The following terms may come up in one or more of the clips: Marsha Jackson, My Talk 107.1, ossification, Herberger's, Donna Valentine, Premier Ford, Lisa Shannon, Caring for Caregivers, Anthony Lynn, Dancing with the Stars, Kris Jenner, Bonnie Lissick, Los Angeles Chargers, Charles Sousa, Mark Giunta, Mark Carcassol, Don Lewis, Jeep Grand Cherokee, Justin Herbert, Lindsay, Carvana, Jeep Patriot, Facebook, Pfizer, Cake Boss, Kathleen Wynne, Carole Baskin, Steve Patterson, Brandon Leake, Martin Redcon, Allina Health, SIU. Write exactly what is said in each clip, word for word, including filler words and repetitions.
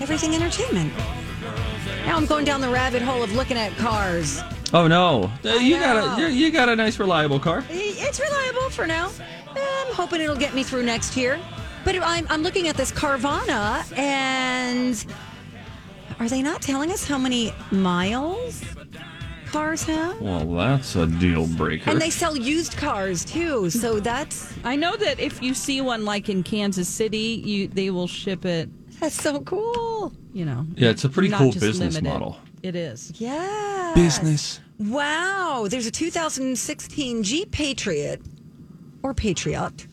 Everything entertainment. Now I'm going down the rabbit hole of looking at cars. Oh no! Uh, you got a you got a nice reliable car. It's reliable for now. I'm hoping it'll get me through next year. But I'm I'm looking at this Carvana, and are they not telling us how many miles cars have? Well, that's a deal breaker. And they sell used cars too, so that's. I know that if you see one like in Kansas City, you they will ship it. That's so cool. You know. Yeah, it's a pretty cool business limited. model. It is. Yeah. Business. Wow. There's a two thousand sixteen Jeep Patriot or Patriot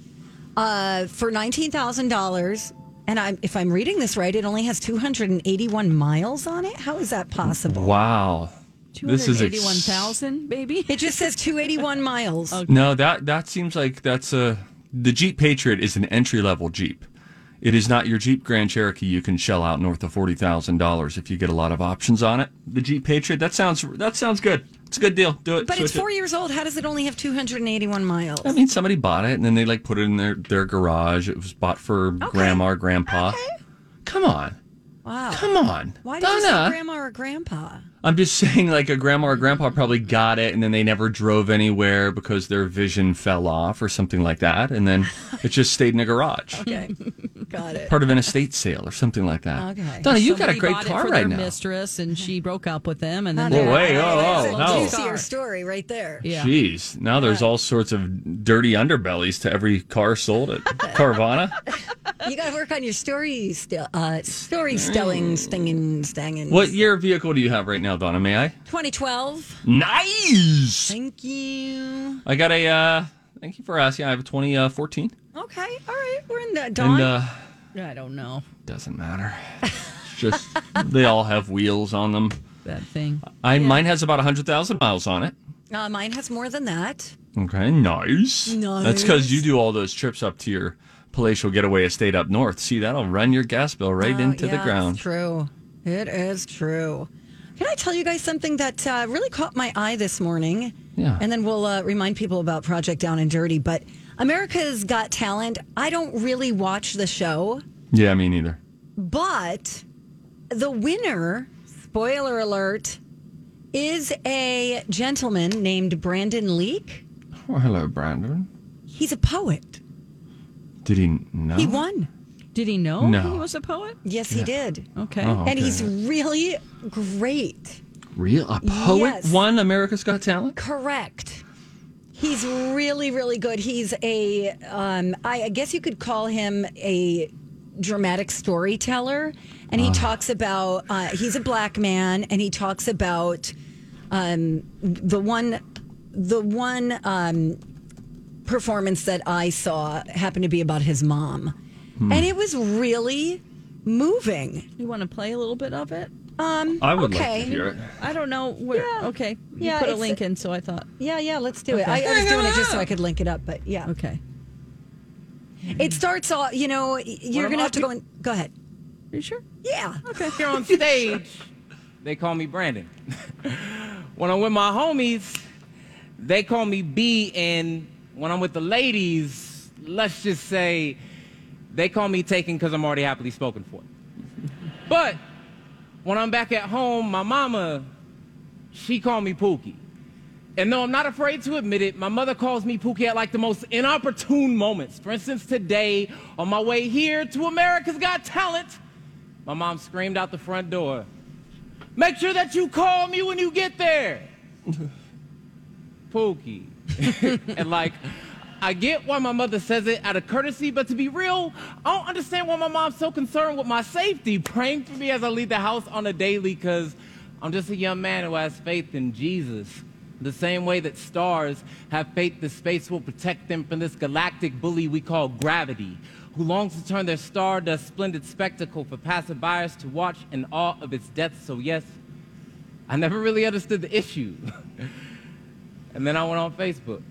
uh, for nineteen thousand dollars. And I'm, if I'm reading this right, it only has two hundred eighty-one miles on it. How is that possible? Wow. This is two hundred eighty-one thousand, baby. It just says two hundred eighty-one miles. Okay. No, that, that seems like that's a... The Jeep Patriot is an entry-level Jeep. It is not your Jeep Grand Cherokee you can shell out north of forty thousand dollars if you get a lot of options on it. The Jeep Patriot, that sounds that sounds good. It's a good deal. Do it. But it's four it. years old. How does it only have two hundred eighty-one miles? I mean, somebody bought it, and then they like put it in their, their garage. It was bought for okay. grandma or grandpa. Okay. Come on. Wow. Come on. Why did Donna. you say grandma or grandpa? I'm just saying like a grandma or grandpa probably got it, and then they never drove anywhere because their vision fell off or something like that. And then it just stayed in a garage. Okay. Got it. Part of an estate sale or something like that. Okay. Donna, you got a great car right now. Somebody bought it for their mistress, and she broke up with them. And then oh, wait, oh, oh, no. That's a juicier story right there. Yeah. Jeez. Now there's all sorts of dirty underbellies to every car sold at Carvana. You got to work on your story, st- uh, story stelling, stinging, stanging. What year vehicle do you have right now, Donna? May I? twenty twelve. Nice. Thank you. I got a, uh, thank you for asking. I have a twenty fourteen. Okay. All right. We're in the Dawn. And, uh, I don't know. Doesn't matter. It's just they all have wheels on them. That thing. I yeah. Mine has about one hundred thousand miles on it. Uh, mine has more than that. Okay, nice. Nice. That's because you do all those trips up to your palatial getaway estate up north. See, that'll run your gas bill right oh, into yeah, the ground. It's true. It is true. Can I tell you guys something that uh, really caught my eye this morning? Yeah. And then we'll uh, remind people about Project Down and Dirty, but... America's Got Talent. I don't really watch the show. Yeah, me neither. But the winner, spoiler alert, is a gentleman named Brandon Leake. Oh, hello, Brandon. He's a poet. Did he know? He won. Did he know no. he was a poet? Yes, yeah. he did. Okay. Oh, okay. And he's really great. Real? A poet yes. won America's Got Talent? Correct. He's really, really good. He's a, um, I, I guess you could call him a dramatic storyteller. And he uh. talks about, uh, he's a black man, and he talks about um, the one, the one um, performance that I saw happened to be about his mom. Hmm. And it was really moving. You want to play a little bit of it? Um, I would okay. like to hear it. I don't know where. Yeah. Okay. You yeah, put a link in, so I thought. Yeah, yeah, let's do okay. it. I, I was doing it just so I could link it up, but yeah. Okay. It starts off, you know, you're going to have to go in. Go ahead. Are you sure? Yeah. Okay. Here on stage, they call me Brandon. When I'm with my homies, they call me B, and when I'm with the ladies, let's just say they call me Taken because I'm already happily spoken for. But... when I'm back at home, my mama, she called me Pookie. And though I'm not afraid to admit it, my mother calls me Pookie at like the most inopportune moments. For instance, today, on my way here to America's Got Talent, my mom screamed out the front door, "Make sure that you call me when you get there, Pookie." And like, I get why my mother says it out of courtesy, but to be real, I don't understand why my mom's so concerned with my safety, praying for me as I leave the house on a daily, because I'm just a young man who has faith in Jesus. The same way that stars have faith that space will protect them from this galactic bully we call gravity, who longs to turn their stardust splendid spectacle for passerbyers to watch in awe of its death. So yes, I never really understood the issue. And then I went on Facebook.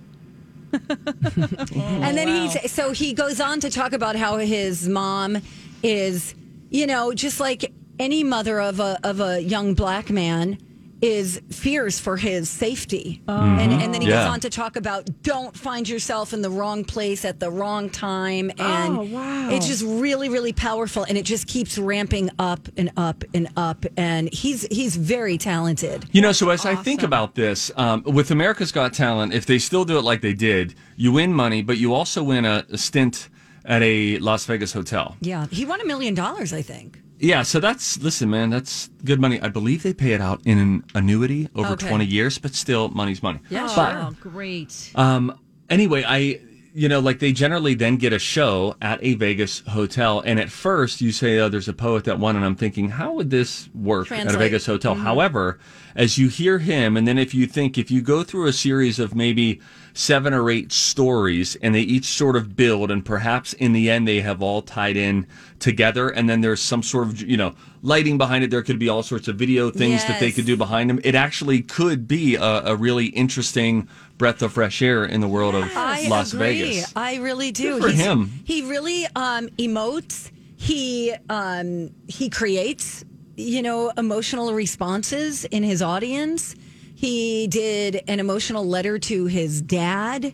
oh, and then wow. he, so he goes on to talk about how his mom is, you know, just like any mother of a, of a young black man, is fears for his safety. Oh. And, and then he yeah. goes on to talk about don't find yourself in the wrong place at the wrong time. And oh, wow. it's just really, really powerful. And it just keeps ramping up and up and up. And he's he's very talented. You know, so as awesome. I think about this, um, with America's Got Talent, if they still do it like they did, you win money, but you also win a, a stint at a Las Vegas hotel. Yeah. He won a million dollars, I think. Yeah, so that's, listen, man, that's good money. I believe they pay it out in an annuity over okay. twenty years, but still, money's money. Yeah, oh, but, wow, great. Um, anyway, I, you know, like they generally then get a show at a Vegas hotel. And at first you say, oh, there's a poet that won. And I'm thinking, how would this work Translate. at a Vegas hotel? Mm-hmm. However, as you hear him, and then if you think, if you go through a series of maybe seven or eight stories, and they each sort of build, and perhaps in the end they have all tied in together, and then there's some sort of, you know, lighting behind it. There could be all sorts of video things yes. that they could do behind them. It actually could be a, a really interesting breath of fresh air in the world yes. of I Las agree. Vegas. I really do. Good for He's, him. He really um, emotes. He um, he creates, you know, emotional responses in his audience. He did an emotional letter to his dad.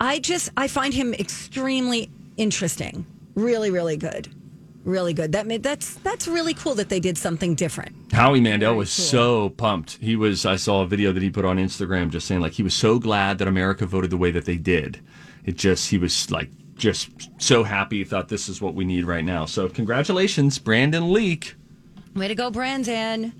I just, I find him extremely interesting. Really, really good. Really good. That made, that's that's really cool that they did something different. Howie Mandel was cool. so pumped. He was, I saw a video that he put on Instagram just saying like, he was so glad that America voted the way that they did. It just, he was like, just so happy. He thought this is what we need right now. So congratulations, Brandon Leake. Way to go, Brandon.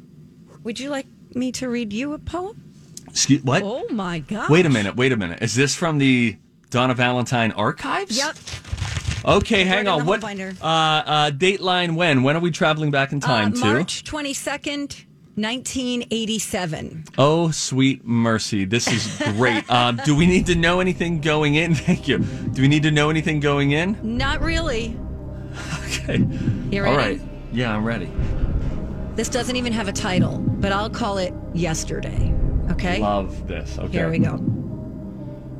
Would you like me to read you a poem? Excuse, what? Oh my God! Wait a minute! Wait a minute! Is this from the Donna Valentine archives? Yep. Okay, We're hang on. What binder. Uh, uh, Dateline? When? When are we traveling back in time uh, to? March twenty second, nineteen eighty seven. Oh sweet mercy! This is great. um, do we need to know anything going in? Thank you. Do we need to know anything going in? Not really. Okay. You ready? All right. Yeah, I'm ready. This doesn't even have a title, but I'll call it Yesterday, okay? Love this, okay. Here we go.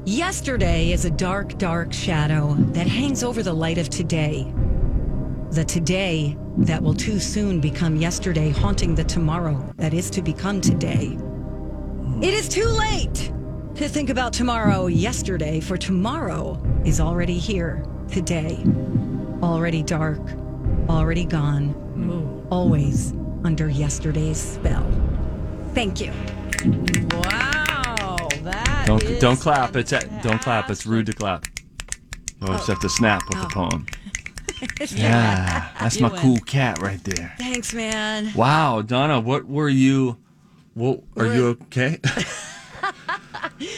Yesterday is a dark, dark shadow that hangs over the light of today. The today that will too soon become yesterday, haunting the tomorrow that is to become today. It is too late to think about tomorrow yesterday, for tomorrow is already here today. Already dark, already gone, mm. always under yesterday's spell. Thank you. Wow, that don't, is don't clap. Fantastic. It's a, don't clap. It's rude to clap. Oh, oh. Just have to snap with oh. the poem. yeah, that's you my win. Cool cat right there. Thanks, man. Wow, Donna, what were you? What are we're, you okay?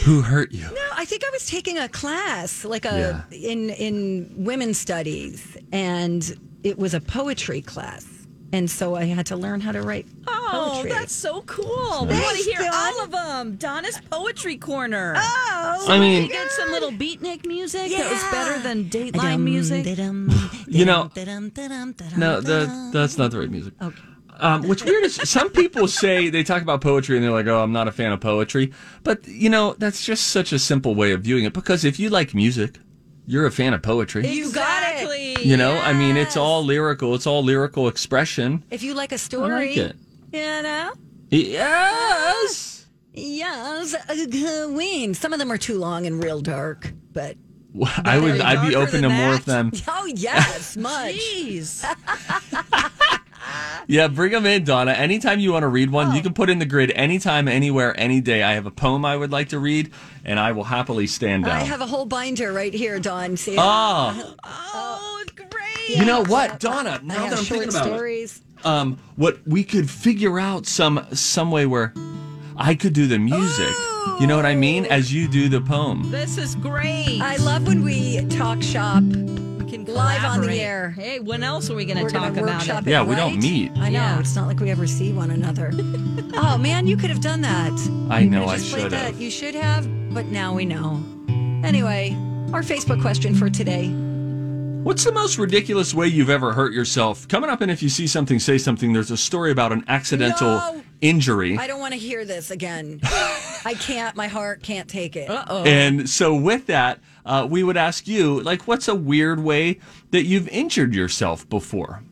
Who hurt you? No, I think I was taking a class, like a yeah. in in women's studies, and it was a poetry class. And so I had to learn how to write oh, poetry. Oh, that's so cool. Nice. We want to hear Don. all of them. Donna's Poetry Corner. Oh, so I mean, we get some little beatnik music yeah. that was better than Dateline music. You know, no, that, that's not the right music. Okay. Um, what's weird is some people say, they talk about poetry and they're like, oh, I'm not a fan of poetry. But, you know, that's just such a simple way of viewing it. Because if you like music, you're a fan of poetry. You got it. You know, yes. I mean, it's all lyrical. It's all lyrical expression. If you like a story, like it. You know? Yes! Yes, Queen. Some of them are too long and real dark, but... Well, I would, I'd be open to that? more of them. Oh, yes, much. Jeez. Yeah, bring them in, Donna. Anytime you want to read one, oh. you can put in the grid anytime, anywhere, any day. I have a poem I would like to read, and I will happily stand down. I have a whole binder right here, Dawn. See? Oh. Oh, great. You know what, Donna, now I that I'm thinking about stories. It, um, what we could figure out some some way where I could do the music. Ooh. You know what I mean? As you do the poem. This is great. I love when we talk shop. We can live on the air. Hey, when else are we going to talk about it? Yeah, we don't meet. I know. Yeah. It's not like we ever see one another. Oh, man, you could have done that. I know I should have. You should have, but now we know. Anyway, our Facebook question for today. What's the most ridiculous way you've ever hurt yourself? Coming up, and if you see something, say something. There's a story about an accidental no. injury. I don't want to hear this again. I can't. My heart can't take it. Uh-oh. And so with that, uh, we would ask you, like, what's a weird way that you've injured yourself before?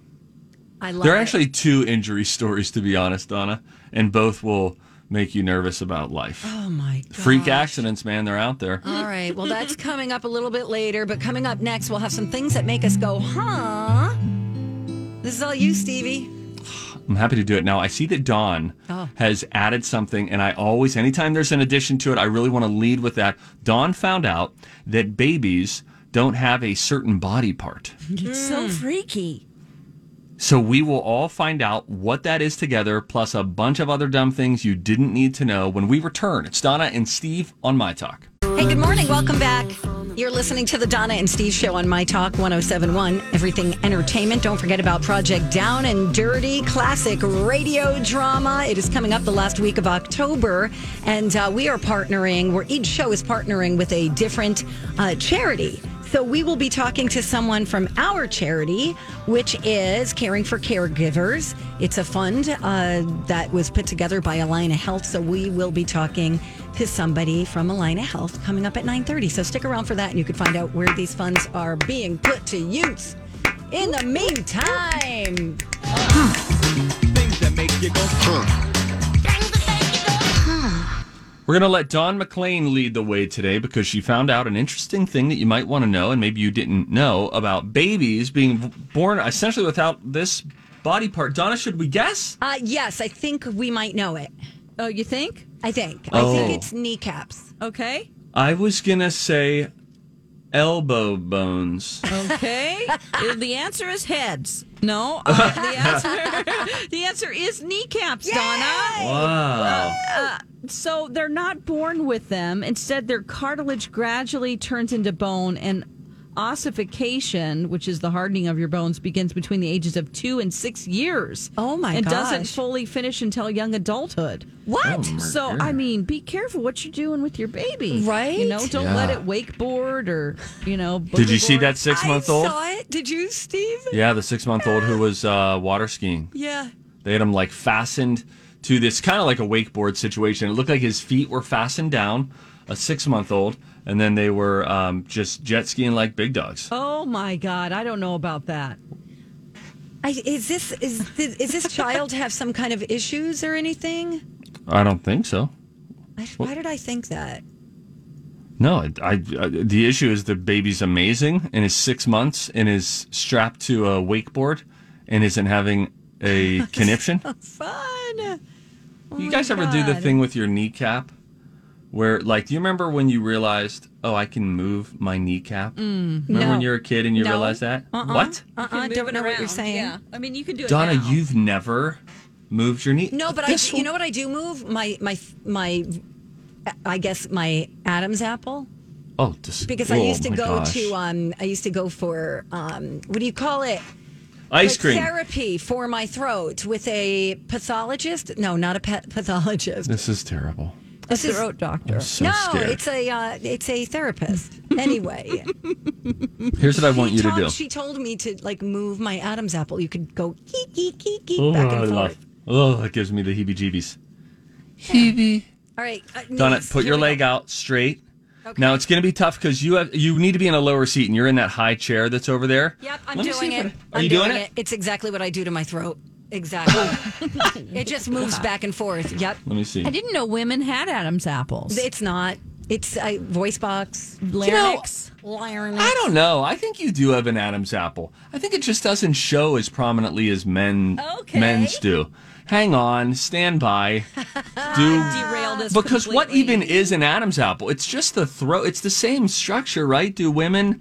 I love it. There are actually it. two injury stories, to be honest, Donna, and both will make you nervous about life. Oh, my God. Freak accidents, man. They're out there. All right. Well, that's coming up a little bit later, but coming up next, we'll have some things that make us go, huh? This is all you, Stevie. I'm happy to do it. Now, I see that Dawn oh. has added something, and I always, anytime there's an addition to it, I really want to lead with that. Dawn found out that babies don't have a certain body part. It's so freaky. So we will all find out what that is together, plus a bunch of other dumb things you didn't need to know when we return. It's Donna and Steve on My Talk. Hey, good morning. Welcome back. You're listening to the Donna and Steve Show on My Talk one oh seven point one, everything entertainment. Don't forget about Project Down and Dirty, classic radio drama. It is coming up the last week of October, and uh, we are partnering, where each show is partnering with a different uh, charity. So we will be talking to someone from our charity, which is Caring for Caregivers. It's a fund uh, that was put together by Allina Health. So we will be talking to somebody from Allina Health coming up at nine thirty. So stick around for that, and you can find out where these funds are being put to use. In the meantime, things that make you go. We're going to let Dawn McLean lead the way today because she found out an interesting thing that you might want to know, and maybe you didn't know, about babies being born essentially without this body part. Donna, should we guess? Uh, yes, I think we might know it. Oh, you think? I think. Oh. I think it's kneecaps. Okay. I was going to say elbow bones. Okay. The answer is heads. No, uh, the answer the answer is kneecaps, Yay! Donna. Wow. Uh, so they're not born with them. Instead, their cartilage gradually turns into bone, and ossification, which is the hardening of your bones, begins between the ages of two and six years. Oh, my and gosh. And doesn't fully finish until young adulthood. What? Oh, so, dear. I mean, be careful what you're doing with your baby. Right? You know, don't yeah. let it wakeboard or, you know. Did you board. see that six-month-old? I saw it. Did you, Steve? Yeah, the six-month-old who was uh, water skiing. Yeah. They had him, like, fastened to this kind of like a wakeboard situation. It looked like his feet were fastened down, a six-month-old. And then they were um, just jet skiing like big dogs. Oh my God! I don't know about that. I, is this is this, is this child have some kind of issues or anything? I don't think so. I, why did I think that? No, I, I, I, the issue is the baby's amazing and is six months and is strapped to a wakeboard and isn't having a conniption. So fun! Oh you guys ever God. do the thing with your kneecap? Where, like, do you remember when you realized, oh, I can move my kneecap? Mm, remember no. when you were a kid and you no. realized that? Uh-uh. What? Uh-uh, I don't know around. what you're saying. Yeah. I mean, you can do it Donna, now. You've never moved your knee. No, but this I. you know what I do move? My, my, my, I guess my Adam's apple. Oh, this, Because oh, I used to go gosh. to, um, I used to go for, um, what do you call it? Ice like cream. Therapy for my throat with a pathologist. No, not a pet pathologist. This is terrible. A throat doctor. So no, scared. it's a uh, it's a therapist. Anyway, here's what I want you told, to do. She told me to like move my Adam's apple. You could go geek geek geek geek oh, back and I forth. Love. Oh, that gives me the heebie-jeebies. Heebie. All right, uh, Donna, nice. put Here your leg go. out straight. Okay. Now it's going to be tough because you have you need to be in a lower seat and you're in that high chair that's over there. Yep, I'm Let doing it. I, are I'm you doing, doing it? it? It's exactly what I do to my throat. Exactly. It just moves back and forth. Yep. Let me see. I didn't know women had Adam's apples. It's not. It's a voice box, larynx, you know, larynx. I don't know. I think you do have an Adam's apple. I think it just doesn't show as prominently as men okay. men's do. Hang on, stand by. Do derailed us because completely. What even is an Adam's apple? It's just the throat. It's the same structure, right? Do women?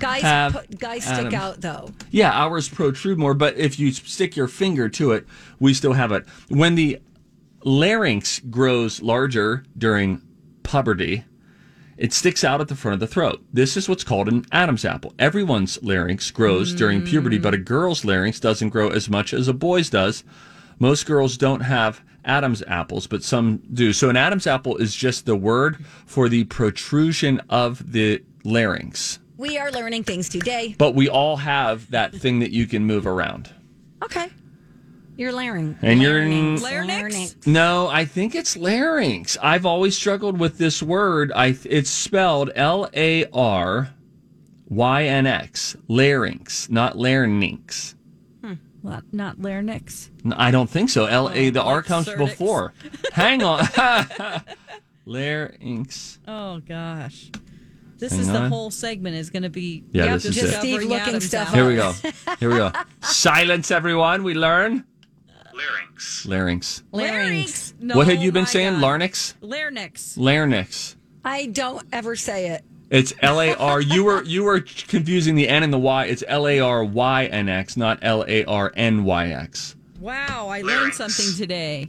Guys, uh, put, guys stick Adam. out, though. Yeah, ours protrude more, but if you stick your finger to it, we still have it. When the larynx grows larger during puberty... it sticks out at the front of the throat. This is what's called an Adam's apple. Everyone's larynx grows mm. during puberty, but a girl's larynx doesn't grow as much as a boy's does. Most girls don't have Adam's apples, but some do. So an Adam's apple is just the word for the protrusion of the larynx. We are learning things today. But we all have that thing that you can move around. Okay. Your larynx. And your larynx. larynx. No, I think it's larynx. I've always struggled with this word. I it's spelled L A R Y N X. Larynx, not larynx. Hmm. Well, not larynx. No, I don't think so. L A. Oh, the R comes cervix. Before. Hang on. Larynx. Oh gosh. This Hang is on. The whole segment is going to be yeah, you have this to is just Steve looking stuff. Here we go. Here we go. Silence, everyone. We learn. Larynx. Larynx. Larynx. No, what had you been saying? God. Larynx? Larynx. Larynx. I don't ever say it. It's L A R. you were you were confusing the N and the Y. It's L A R Y N X, not L A R N Y X. Wow, I larynx. learned something today.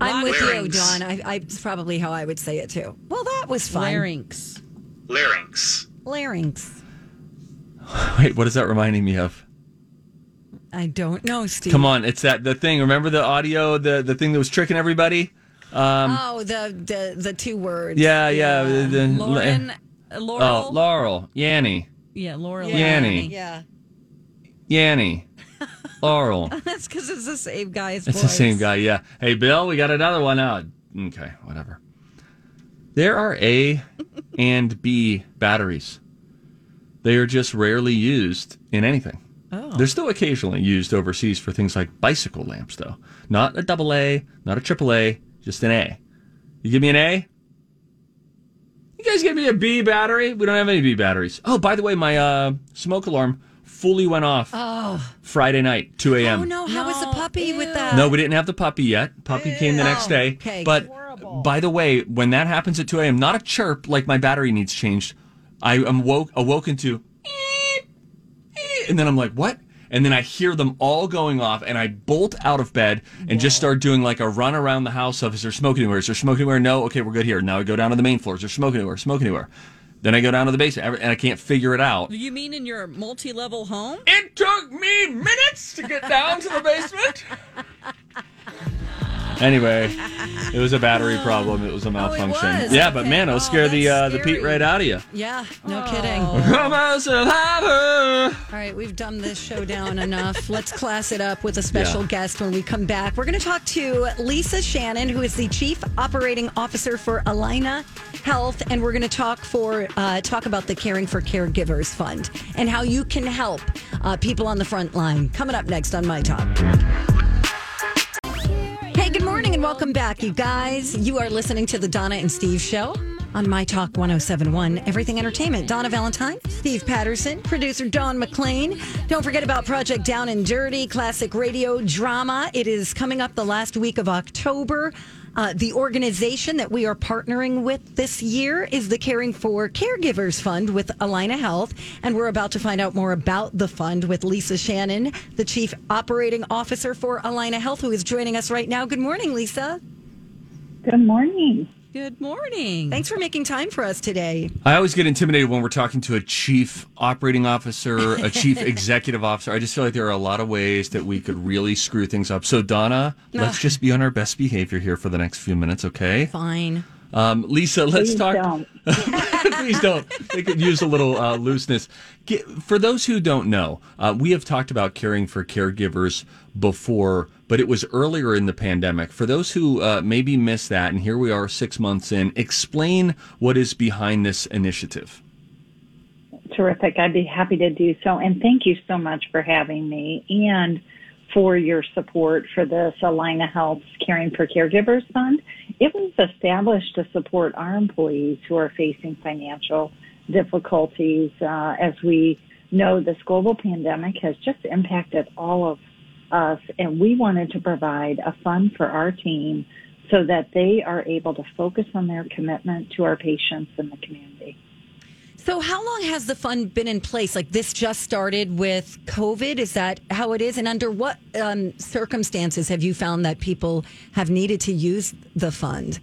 I'm with larynx. you, Dawn. I, I probably how I would say it, too. Well, that was fun. Larynx. Larynx. Larynx. Wait, what is that reminding me of? I don't know, Steve. Come on, it's that the thing. Remember the audio, the, the thing that was tricking everybody? Um, oh, the, the the two words. Yeah, yeah. yeah. The, the, Lauren, uh, Laurel. Oh, Laurel. Yanny. Yeah, Laurel. Yeah. Yanny. Yeah. Yanny. Laurel. That's because it's the same guy's voice. It's the same guy, yeah. Hey, Bill, we got another one out. Okay, whatever. There are A and B batteries. They are just rarely used in anything. Oh. They're still occasionally used overseas for things like bicycle lamps, though. Not a double A, not a triple A, just an A. You give me an A? You guys give me a B battery? We don't have any B batteries. Oh, by the way, my uh, smoke alarm fully went off oh. Friday night, two a.m. Oh, no. How no. was the puppy Ew. with that? No, we didn't have the puppy yet. Puppy Ew. came the next day. Okay. But horrible. By the way, when that happens at two a.m., not a chirp like my battery needs changed. I am woke, awoken to... and then I'm like, what? And then I hear them all going off, and I bolt out of bed and Whoa. just start doing like a run around the house of, is there smoke anywhere? Is there smoke anywhere? No. Okay, we're good here. Now I go down to the main floor. Is there smoke anywhere? Smoke anywhere? Then I go down to the basement, and I can't figure it out. You mean in your multi-level home? It took me minutes to get down to the basement. Anyway, it was a battery problem. It was a malfunction. Oh, was. Yeah, but okay. man, it'll scare oh, the uh, the Pete right out of you. Yeah, no oh. kidding. I'm a survivor. All right, we've dumbed this show down enough. Let's class it up with a special yeah. guest when we come back. We're going to talk to Lisa Shannon, who is the Chief Operating Officer for Allina Health, and we're going to talk for uh, talk about the Caring for Caregivers Fund and how you can help uh, people on the front line. Coming up next on My Talk. Good morning and welcome back, you guys. You are listening to the Donna and Steve Show on My Talk one oh seven point one, Everything Entertainment. Donna Valentine, Steve Patterson, producer Dawn McLean. Don't forget about Project Down and Dirty, classic radio drama. It is coming up the last week of October. Uh, the organization that we are partnering with this year is the Caring for Caregivers Fund with Allina Health. And we're about to find out more about the fund with Lisa Shannon, the Chief Operating Officer for Allina Health, who is joining us right now. Good morning, Lisa. Good morning. Good morning. Thanks for making time for us today. I always get intimidated when we're talking to a chief operating officer, a chief executive officer. I just feel like there are a lot of ways that we could really screw things up. So, Donna, no. let's just be on our best behavior here for the next few minutes, okay? Fine. Um, Lisa, let's Please talk. Don't. Please don't. They could use a little uh, looseness. Get, for those who don't know, uh, we have talked about Caring for Caregivers before, but it was earlier in the pandemic. For those who uh, maybe missed that, and here we are six months in, explain what is behind this initiative. Terrific. I'd be happy to do so. And thank you so much for having me and for your support for this Allina Health's Caring for Caregivers Fund. It was established to support our employees who are facing financial difficulties. Uh, as we know, this global pandemic has just impacted all of us, and we wanted to provide a fund for our team so that they are able to focus on their commitment to our patients and the community. So how long has the fund been in place? Like, this just started with COVID? Is that how it is? And under what um, circumstances have you found that people have needed to use the fund?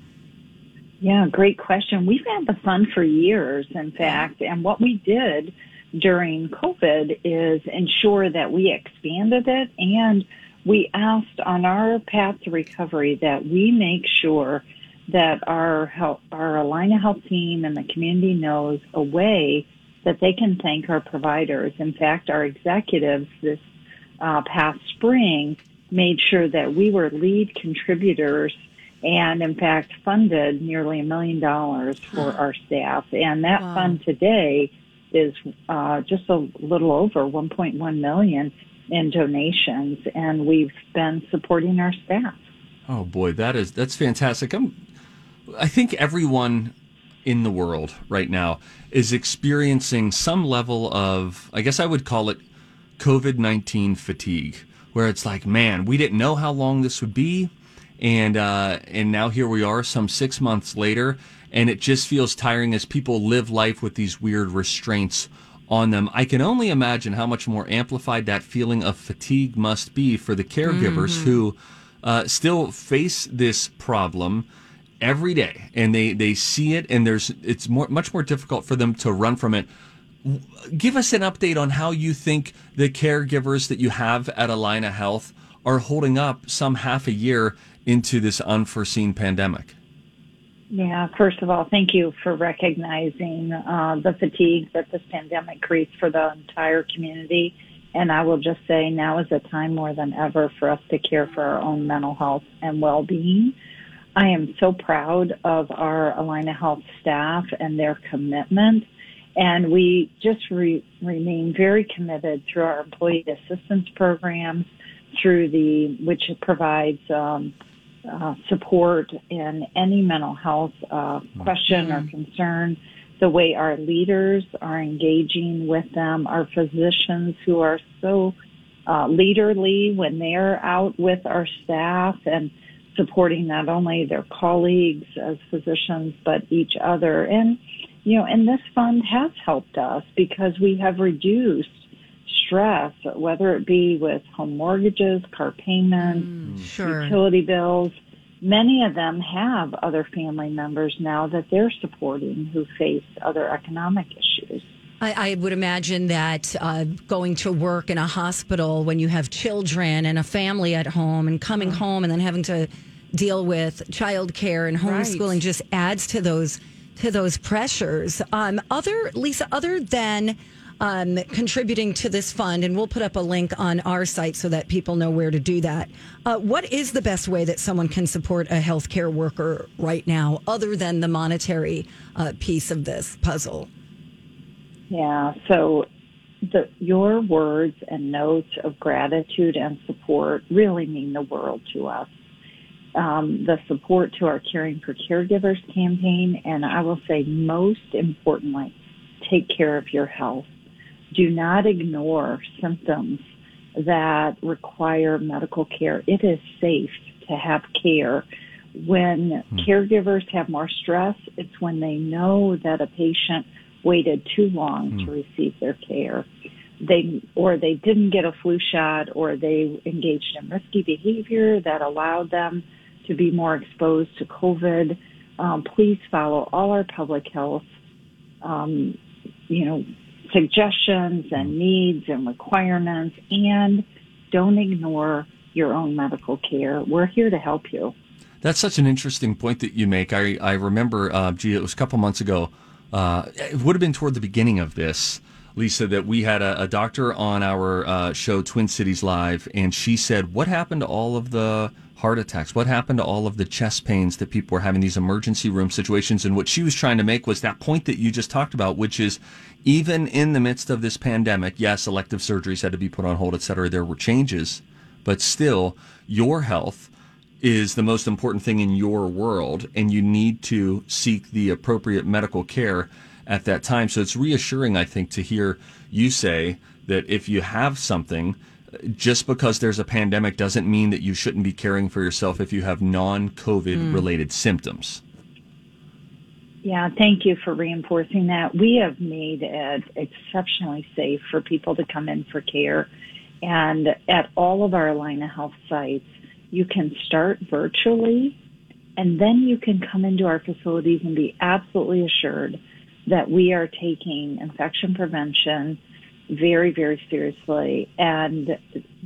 Yeah, great question. We've had the fund for years, in fact. And what we did during COVID is ensure that we expanded it, and we asked on our path to recovery that we make sure that our help, our Allina Health team and the community knows a way that they can thank our providers. In fact, our executives this uh, past spring made sure that we were lead contributors and, in fact, funded nearly a million dollars for our staff. And that wow. fund today is uh, just a little over one point one million dollars in donations, and we've been supporting our staff. Oh, boy, that is that's fantastic. I'm I think everyone in the world right now is experiencing some level of, I guess I would call it COVID nineteen fatigue, where it's like, man, we didn't know how long this would be. And uh, and now here we are some six months later, and it just feels tiring as people live life with these weird restraints on them. I can only imagine how much more amplified that feeling of fatigue must be for the caregivers mm-hmm. who uh, still face this problem every day, and they, they see it, and there's it's more much more difficult for them to run from it. Give us an update on how you think the caregivers that you have at Allina Health are holding up some half a year into this unforeseen pandemic. Yeah, first of all, thank you for recognizing uh, the fatigue that this pandemic creates for the entire community. And I will just say now is a time more than ever for us to care for our own mental health and well-being. I am so proud of our Allina Health staff and their commitment. And we just re- remain very committed through our employee assistance programs, through the which provides um, uh, support in any mental health uh, question mm-hmm. or concern, the way our leaders are engaging with them, our physicians who are so uh, leaderly when they're out with our staff and supporting not only their colleagues as physicians, but each other. And, you know, and this fund has helped us because we have reduced stress, whether it be with home mortgages, car payments, mm, sure. utility bills. Many of them have other family members now that they're supporting who face other economic issues. I, I would imagine that uh, going to work in a hospital when you have children and a family at home and coming home and then having to deal with childcare and homeschooling right. just adds to those to those pressures. Um, other Lisa, other than um, contributing to this fund, and we'll put up a link on our site so that people know where to do that. Uh, what is the best way that someone can support a healthcare worker right now, other than the monetary uh, piece of this puzzle? Yeah, so the, your words and notes of gratitude and support really mean the world to us. Um, the support to our Caring for Caregivers campaign, and I will say most importantly, take care of your health. Do not ignore symptoms that require medical care. It is safe to have care When hmm. caregivers have more stress, it's when they know that a patient waited too long hmm. to receive their care. They or they didn't get a flu shot, or they engaged in risky behavior that allowed them to be more exposed to COVID. Um, please follow all our public health, um, you know, suggestions and needs and requirements, and don't ignore your own medical care. We're here to help you. That's such an interesting point that you make. I, I remember, uh, gee, it was a couple months ago. Uh, it would have been toward the beginning of this, Lisa, that we had a, a doctor on our uh, show, Twin Cities Live, and she said, what happened to all of the heart attacks? What happened to all of the chest pains that people were having, these emergency room situations? And what she was trying to make was that point that you just talked about, which is even in the midst of this pandemic, yes, elective surgeries had to be put on hold, et cetera. There were changes, but still your health is the most important thing in your world, and you need to seek the appropriate medical care at that time. So it's reassuring, I think, to hear you say that if you have something, just because there's a pandemic doesn't mean that you shouldn't be caring for yourself if you have non-COVID related mm. symptoms. Yeah, thank you for reinforcing that. We have made it exceptionally safe for people to come in for care. And at all of our Allina Health sites, you can start virtually, and then you can come into our facilities and be absolutely assured that we are taking infection prevention very, very seriously, and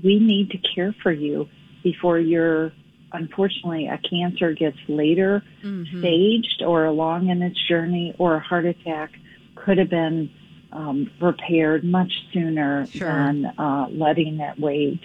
we need to care for you before you're, unfortunately, a cancer gets later mm-hmm. staged or along in its journey, or a heart attack could have been um, repaired much sooner sure. than uh, letting it wait.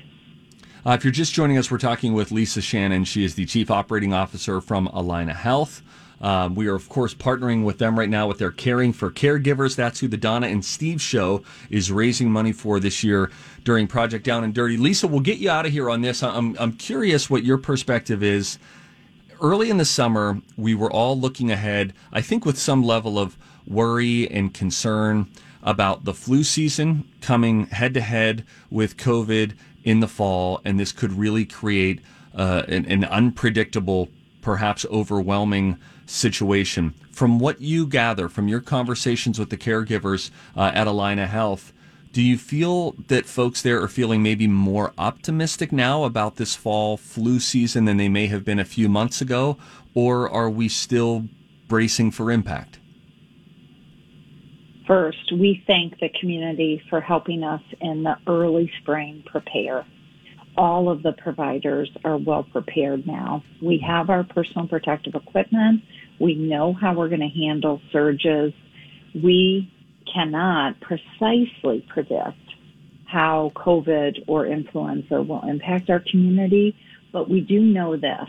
Uh, if you're just joining us, we're talking with Lisa Shannon. She is the Chief Operating Officer from Allina Health. Um, we are, of course, partnering with them right now with their Caring for Caregivers. That's who the Donna and Steve show is raising money for this year during Project Down and Dirty. Lisa, we'll get you out of here on this. I'm, I'm curious what your perspective is. Early in the summer, we were all looking ahead, I think, with some level of worry and concern about the flu season coming head-to-head with COVID in the fall, and this could really create uh, an, an unpredictable, perhaps overwhelming situation. From what you gather from your conversations with the caregivers uh, at Allina Health, do you feel that folks there are feeling maybe more optimistic now about this fall flu season than they may have been a few months ago, or are we still bracing for impact? First, we thank the community for helping us in the early spring prepare. All of the providers are well prepared now. We have our personal protective equipment. We know how we're going to handle surges. We cannot precisely predict how COVID or influenza will impact our community, but we do know this: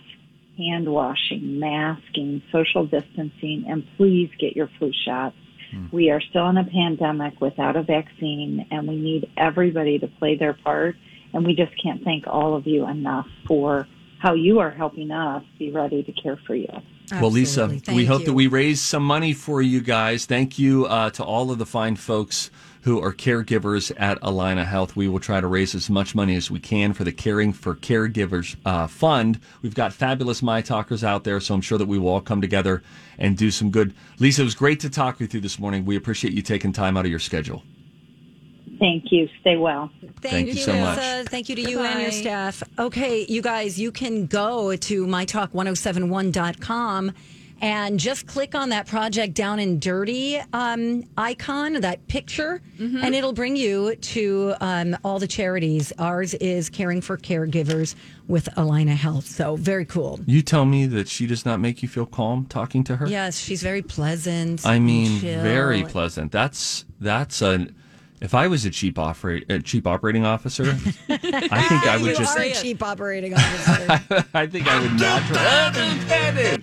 hand washing, masking, social distancing, and please get your flu shots. Mm. We are still in a pandemic without a vaccine, and we need everybody to play their part. And we just can't thank all of you enough for how you are helping us be ready to care for you. Absolutely. Well, Lisa, thank we you. hope that we raise some money for you guys. Thank you uh, to all of the fine folks who are caregivers at Allina Health. We will try to raise as much money as we can for the Caring for Caregivers uh, Fund. We've got fabulous My Talkers out there, so I'm sure that we will all come together and do some good. Lisa, it was great to talk with you this morning. We appreciate you taking time out of your schedule. Thank you. Stay well. Thank, Thank you, you so much. Lisa. Thank you to you Bye. and your staff. Okay, you guys, you can go to my talk one oh seven one dot com and just click on that Project Down and Dirty um, icon, that picture, mm-hmm. and it'll bring you to um, all the charities. Ours is Caring for Caregivers with Allina Health. So very cool. You tell me that she does not make you feel calm talking to her? Yes, she's very pleasant. I mean, chill. very pleasant. That's, that's a... If I was a chief, operate, a chief operating officer, I think I would you just. You are a chief operating officer. I think I would not.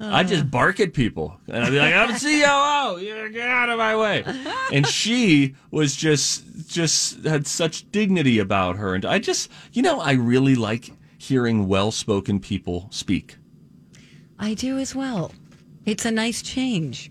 Uh. I'd just bark at people. And I'd be like, I'm C O O. You get out of my way. And she was just, just had such dignity about her. And I just, you know, I really like hearing well-spoken people speak. I do as well. It's a nice change.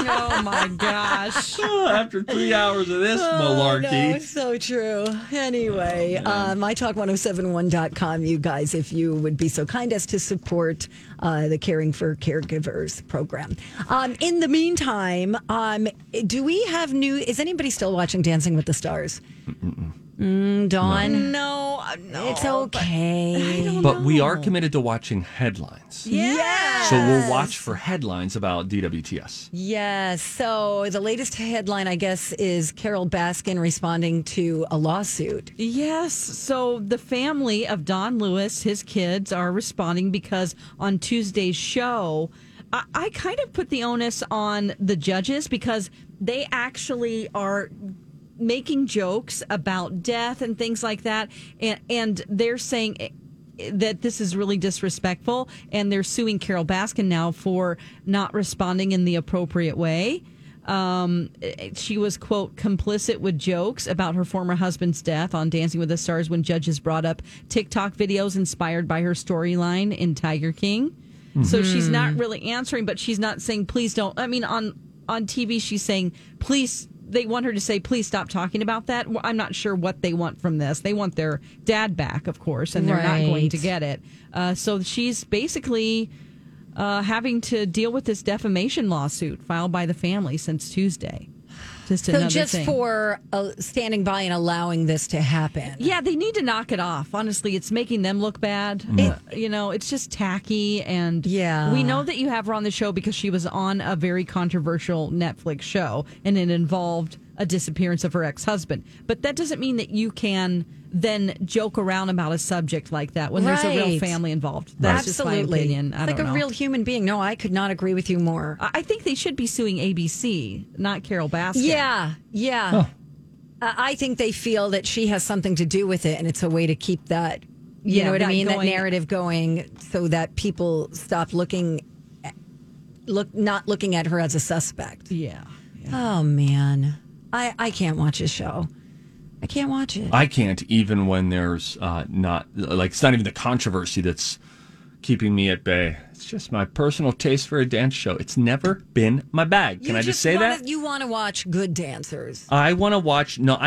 Oh my gosh. Oh, after three hours of this malarkey. Oh, no, it's so true. Anyway, oh, uh, my talk one oh seven one dot com, you guys, if you would be so kind as to support uh, the Caring for Caregivers program. Um, in the meantime, um, do we have new... Is anybody still watching Dancing with the Stars? Mm-mm. Mm, Dawn, no. no, no, it's okay. But, I don't but know. We are committed to watching headlines. Yes. So we'll watch for headlines about D W T S. Yes. So the latest headline, I guess, is Carole Baskin responding to a lawsuit. Yes. So the family of Don Lewis, his kids, are responding because on Tuesday's show, I, I kind of put the onus on the judges because they actually are making jokes about death and things like that, and and they're saying that this is really disrespectful, and they're suing Carole Baskin now for not responding in the appropriate way. Um, she was, quote, complicit with jokes about her former husband's death on Dancing with the Stars when judges brought up TikTok videos inspired by her storyline in Tiger King. Mm-hmm. So she's not really answering, but she's not saying, please don't. I mean, on, on T V, she's saying, please They want her to say, please stop talking about that. I'm not sure what they want from this. They want their dad back, of course, and they're right. not going to get it. Uh, so she's basically uh, having to deal with this defamation lawsuit filed by the family since Tuesday. Just so just thing. for uh, standing by and allowing this to happen. Yeah, they need to knock it off. Honestly, it's making them look bad. It, you know, it's just tacky. And yeah. we know that you have her on the show because she was on a very controversial Netflix show, and it involved a disappearance of her ex-husband. But that doesn't mean that you can then joke around about a subject like that when right. there's a real family involved. That's Absolutely. just my opinion. I it's don't like know. a real human being. No, I could not agree with you more. I think they should be suing A B C, not Carole Baskin. Yeah, yeah. Huh. Uh, I think they feel that she has something to do with it, and it's a way to keep that, you yeah, know what I mean, going, that narrative going so that people stop looking, at, look not looking at her as a suspect. Yeah. yeah. Oh, man. I, I can't watch a show. I can't watch it. I can't, even when there's uh, not, like, it's not even the controversy that's keeping me at bay. It's just my personal taste for a dance show. It's never been my bag. Can you I just, just say wanna, that? You want to watch good dancers. I want to watch, no. I-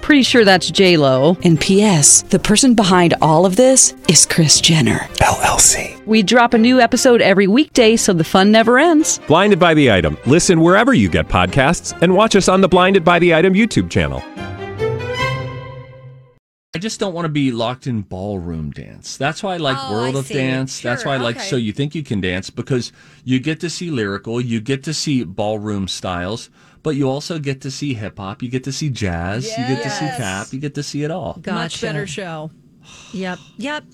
Pretty sure that's J-Lo. And P S the person behind all of this is Kris Jenner, L L C. We drop a new episode every weekday so the fun never ends. Blinded by the Item. Listen wherever you get podcasts and watch us on the Blinded by the Item YouTube channel. I just don't want to be locked in ballroom dance. That's why I like oh, World I of see. Dance. Sure, That's why I like okay. So You Think You Can Dance, because you get to see lyrical, you get to see ballroom styles, but you also get to see hip hop, you get to see jazz, yes. you get to see tap, you get to see it all. Gotcha. Much better show. Yep. Yep.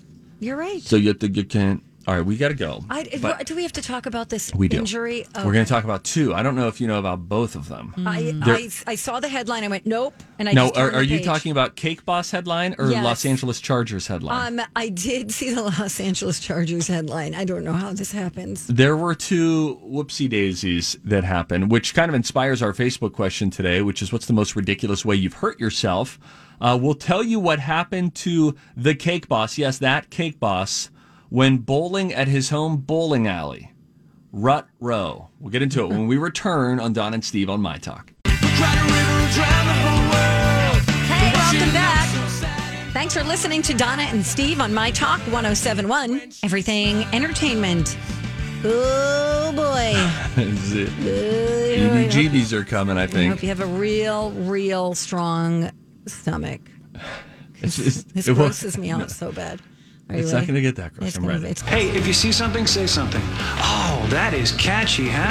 You're right. So you think you can't. All right, we got to go. I, but do we have to talk about this we do. injury? Okay. We're going to talk about two. I don't know if you know about both of them. Mm. I, I I saw the headline. I went, nope. And I no, just are, are you talking about Cake Boss headline or yes. Los Angeles Chargers headline? Um, I did see the Los Angeles Chargers headline. I don't know how this happens. There were two whoopsie daisies that happened, which kind of inspires our Facebook question today, which is, what's the most ridiculous way you've hurt yourself? Uh, we'll tell you what happened to the Cake Boss. Yes, that Cake Boss. When bowling at his home bowling alley, Rut Row. We'll get into it when we return on Don and Steve on My Talk. Hey, welcome back. Thanks for listening to Donna and Steve on My Talk one oh seven point one. Everything entertainment. Oh, boy. That's it. E B G B's are coming, I think. I hope you have a real, real strong stomach. It's, it's, this grosses me out so bad. It's not going to get that gross. I'm ready. Hey, if you see something, say something. Oh, that is catchy, huh?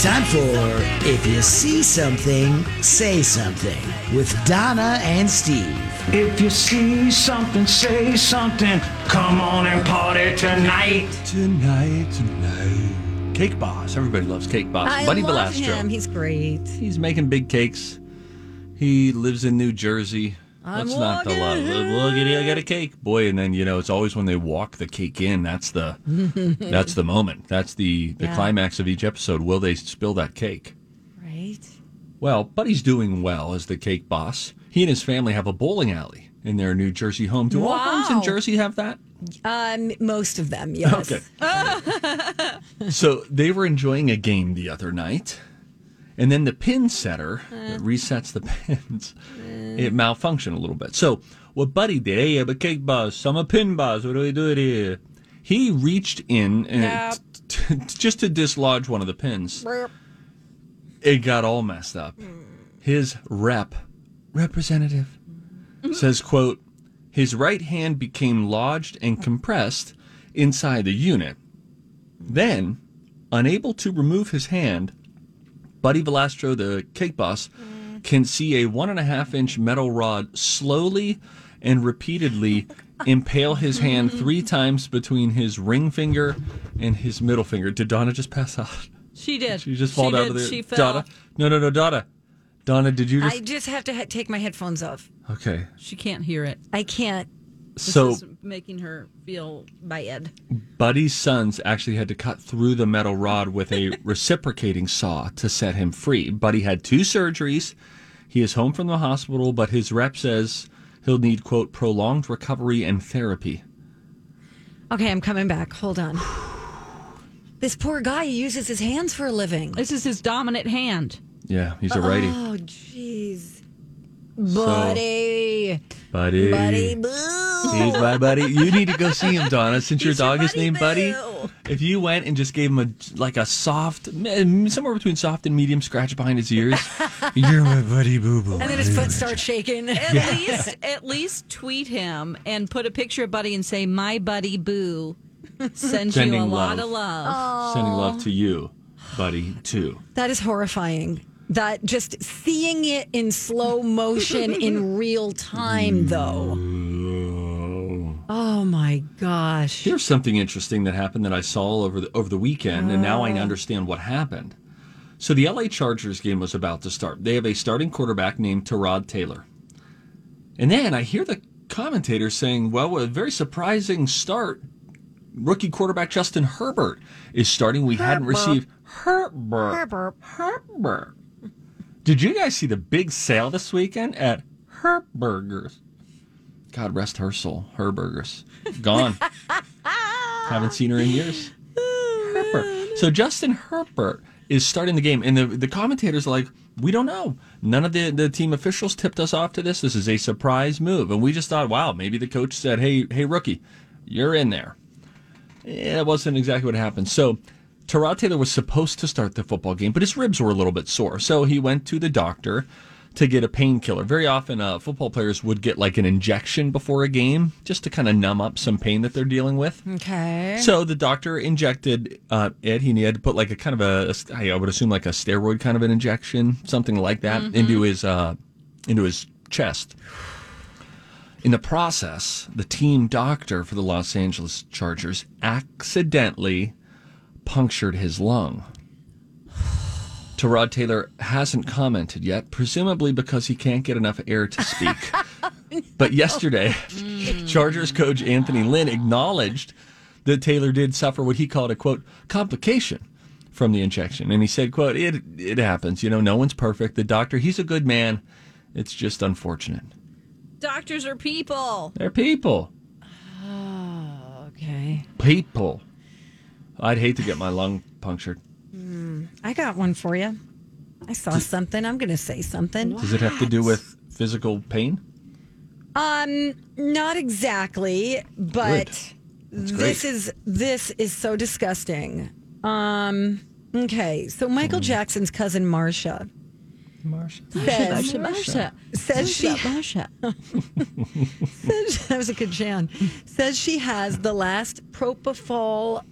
Time for If You See Something, Say Something with Donna and Steve. If you see something, say something. Come on and party tonight. Tonight, tonight. Cake Boss. Everybody loves Cake Boss. I Buddy love Belastro. Him. He's great. He's making big cakes. He lives in New Jersey. I'm that's not the lot. Look at it, I got a cake, boy. And then you know, it's always when they walk the cake in. That's the that's the moment. That's the the yeah. climax of each episode. Will they spill that cake? Right. Well, Buddy's doing well as the Cake Boss. He and his family have a bowling alley in their New Jersey home. Do wow. all homes in Jersey have that? Um, most of them, yes. Okay. Right. So they were enjoying a game the other night. And then the pin setter that resets the pins, it malfunctioned a little bit. So what Buddy did, hey, I'm a cake boss, I'm a pin boss, what do we do here? He reached in and yep. t- t- just to dislodge one of the pins. It got all messed up. His rep, representative, says, quote, his right hand became lodged and compressed inside the unit. Then, unable to remove his hand, Buddy Belastro, the Cake Boss, can see a one and a half inch metal rod slowly and repeatedly impale his hand three times between his ring finger and his middle finger. Did Donna just pass out? She did. She just fall out of there. She fell. Donna? No, no, no, Donna. Donna, did you just? I just have to ha- take my headphones off. Okay. She can't hear it. I can't. This so is making her feel bad. Buddy's sons actually had to cut through the metal rod with a reciprocating saw to set him free. Buddy had two surgeries. He is home from the hospital, but his rep says he'll need, quote, prolonged recovery and therapy. Okay, I'm coming back. Hold on. This poor guy uses his hands for a living. This is his dominant hand. Yeah, he's a righty. Oh, jeez. Buddy. So, buddy. Buddy Boo. He's my buddy. You need to go see him, Donna, since your He's dog your is named Buddy. Boo. If you went and just gave him a like a soft, somewhere between soft and medium scratch behind his ears, you're my Buddy Boo Boo. And then his foot starts shaking. At yeah. least at least tweet him and put a picture of Buddy and say, my Buddy Boo sends Sending you a love. lot of love. Aww. Sending love to you, Buddy, too. That is horrifying. That just seeing it in slow motion in real time, though. Oh, my gosh. Here's something interesting that happened that I saw over the, over the weekend, oh. and now I understand what happened. So the L A Chargers game was about to start. They have a starting quarterback named Tyrod Taylor. And then I hear the commentator saying, well, a very surprising start. Rookie quarterback Justin Herbert is starting. We Herbert. hadn't received Herbert. Herbert. Herbert. Did you guys see the big sale this weekend at Herberger's? God rest her soul. Herberger's. Gone. Haven't seen her in years. Oh, Herbert. So Justin Herbert is starting the game. And the, the commentators are like, we don't know. None of the, the team officials tipped us off to this. This is a surprise move. And we just thought, wow, maybe the coach said, hey, hey rookie, you're in there. Yeah, that wasn't exactly what happened. So Tyrod Taylor was supposed to start the football game, but his ribs were a little bit sore. So he went to the doctor to get a painkiller. Very often, uh, football players would get like an injection before a game just to kind of numb up some pain that they're dealing with. Okay. So the doctor injected uh, it. He had to put like a kind of a, I would assume like a steroid kind of an injection, something like that, mm-hmm. into his uh, into his chest. In the process, the team doctor for the Los Angeles Chargers accidentally punctured his lung. Tyrod Taylor hasn't commented yet, presumably because he can't get enough air to speak. No. But yesterday, mm. Chargers coach Anthony Lynn acknowledged that Taylor did suffer what he called a, quote, complication from the injection. And he said, quote, it, it happens. You know, no one's perfect. The doctor, he's a good man. It's just unfortunate. Doctors are people. They're people. Oh, okay. People. I'd hate to get my lung punctured. Mm, I got one for you. I saw something. I'm going to say something. What? Does it have to do with physical pain? Um, not exactly, but this is this is so disgusting. Um, okay, so Michael mm. Jackson's cousin Marsha Marsha. Says Marsha. Says she. Marsha. That was a good jam. Says she has the last propofol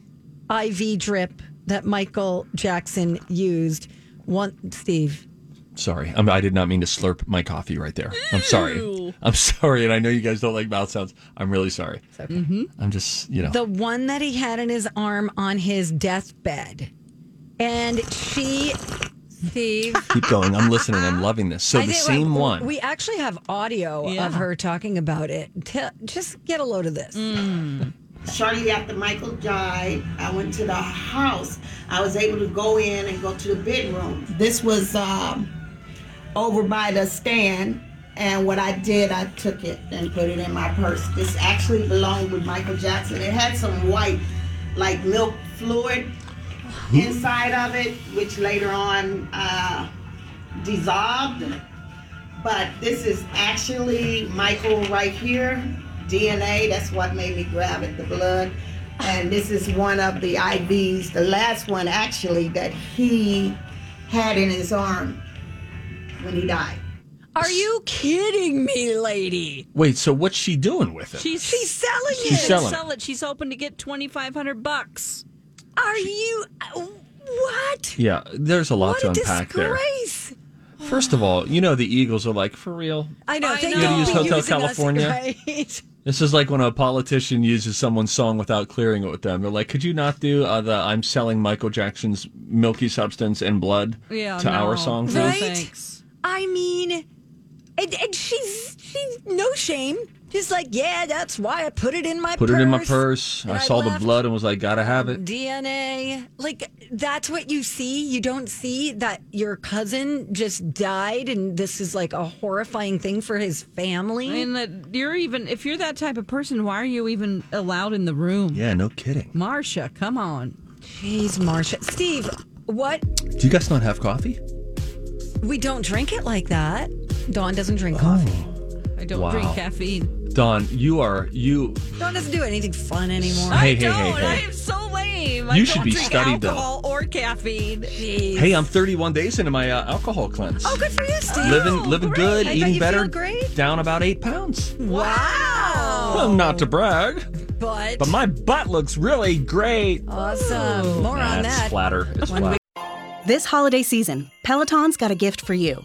I V drip that Michael Jackson used. One, Steve. Sorry, I'm, I did not mean to slurp my coffee right there. I'm sorry. I'm sorry, and I know you guys don't like mouth sounds. I'm really sorry. It's okay. Mm-hmm. I'm just, you know. The one that he had in his arm on his deathbed. And she, Steve. Keep going. I'm listening. I'm loving this. So I the did, same we, one. We actually have audio yeah. of her talking about it. T- just get a load of this. Mm. Shortly after Michael died, I went to the house. I was able to go in and go to the bedroom. This was um, over by the stand, and what I did, I took it and put it in my purse. This actually belonged with Michael Jackson. It had some white, like milk fluid inside of it, which later on uh, dissolved. But this is actually Michael right here. D N A, that's what made me grab it, the blood. And this is one of the I Vs, the last one actually that he had in his arm when he died. Are you kidding me, lady? Wait, so what's she doing with it? She's, she's selling she's it. She's selling sell it. She's hoping to get twenty-five hundred bucks. Are she, you, what? Yeah, there's a lot what to a unpack disgrace. There. Disgrace. First of all, you know the Eagles are like, for real? I know. They you know. Gotta use Hotel California. Us, right? This is like when a politician uses someone's song without clearing it with them. They're like, could you not do uh, the I'm selling Michael Jackson's milky substance and blood yeah, to no. our song? Please? Right? Thanks. I mean, and, and she's, she's no shame. She's like, yeah, that's why I put it in my put purse. Put it in my purse. I, I saw the blood and was like, gotta have it. D N A. Like, that's what you see. You don't see that your cousin just died and this is like a horrifying thing for his family. I mean, that you're even, if you're that type of person, why are you even allowed in the room? Yeah, no kidding. Marsha, come on. Jeez, Marsha. Steve, what? Do you guys not have coffee? We don't drink it like that. Dawn doesn't drink coffee. Oh. I don't wow. drink caffeine. Dawn, you are you. Dawn doesn't do anything fun anymore. Hey, I hey, don't. Hey, hey. I am so lame. I you don't should be drink studied alcohol though. Or caffeine. Jeez. Hey, I'm thirty-one days into my uh, alcohol cleanse. Oh, good for you, Steve. Living, oh, living good, I eating you better. Feel great. Down about eight pounds. Wow. Well, not to brag, but but my butt looks really great. Awesome. Ooh. More nah, on that. It's flatter. It's flatter. This holiday season, Peloton's got a gift for you.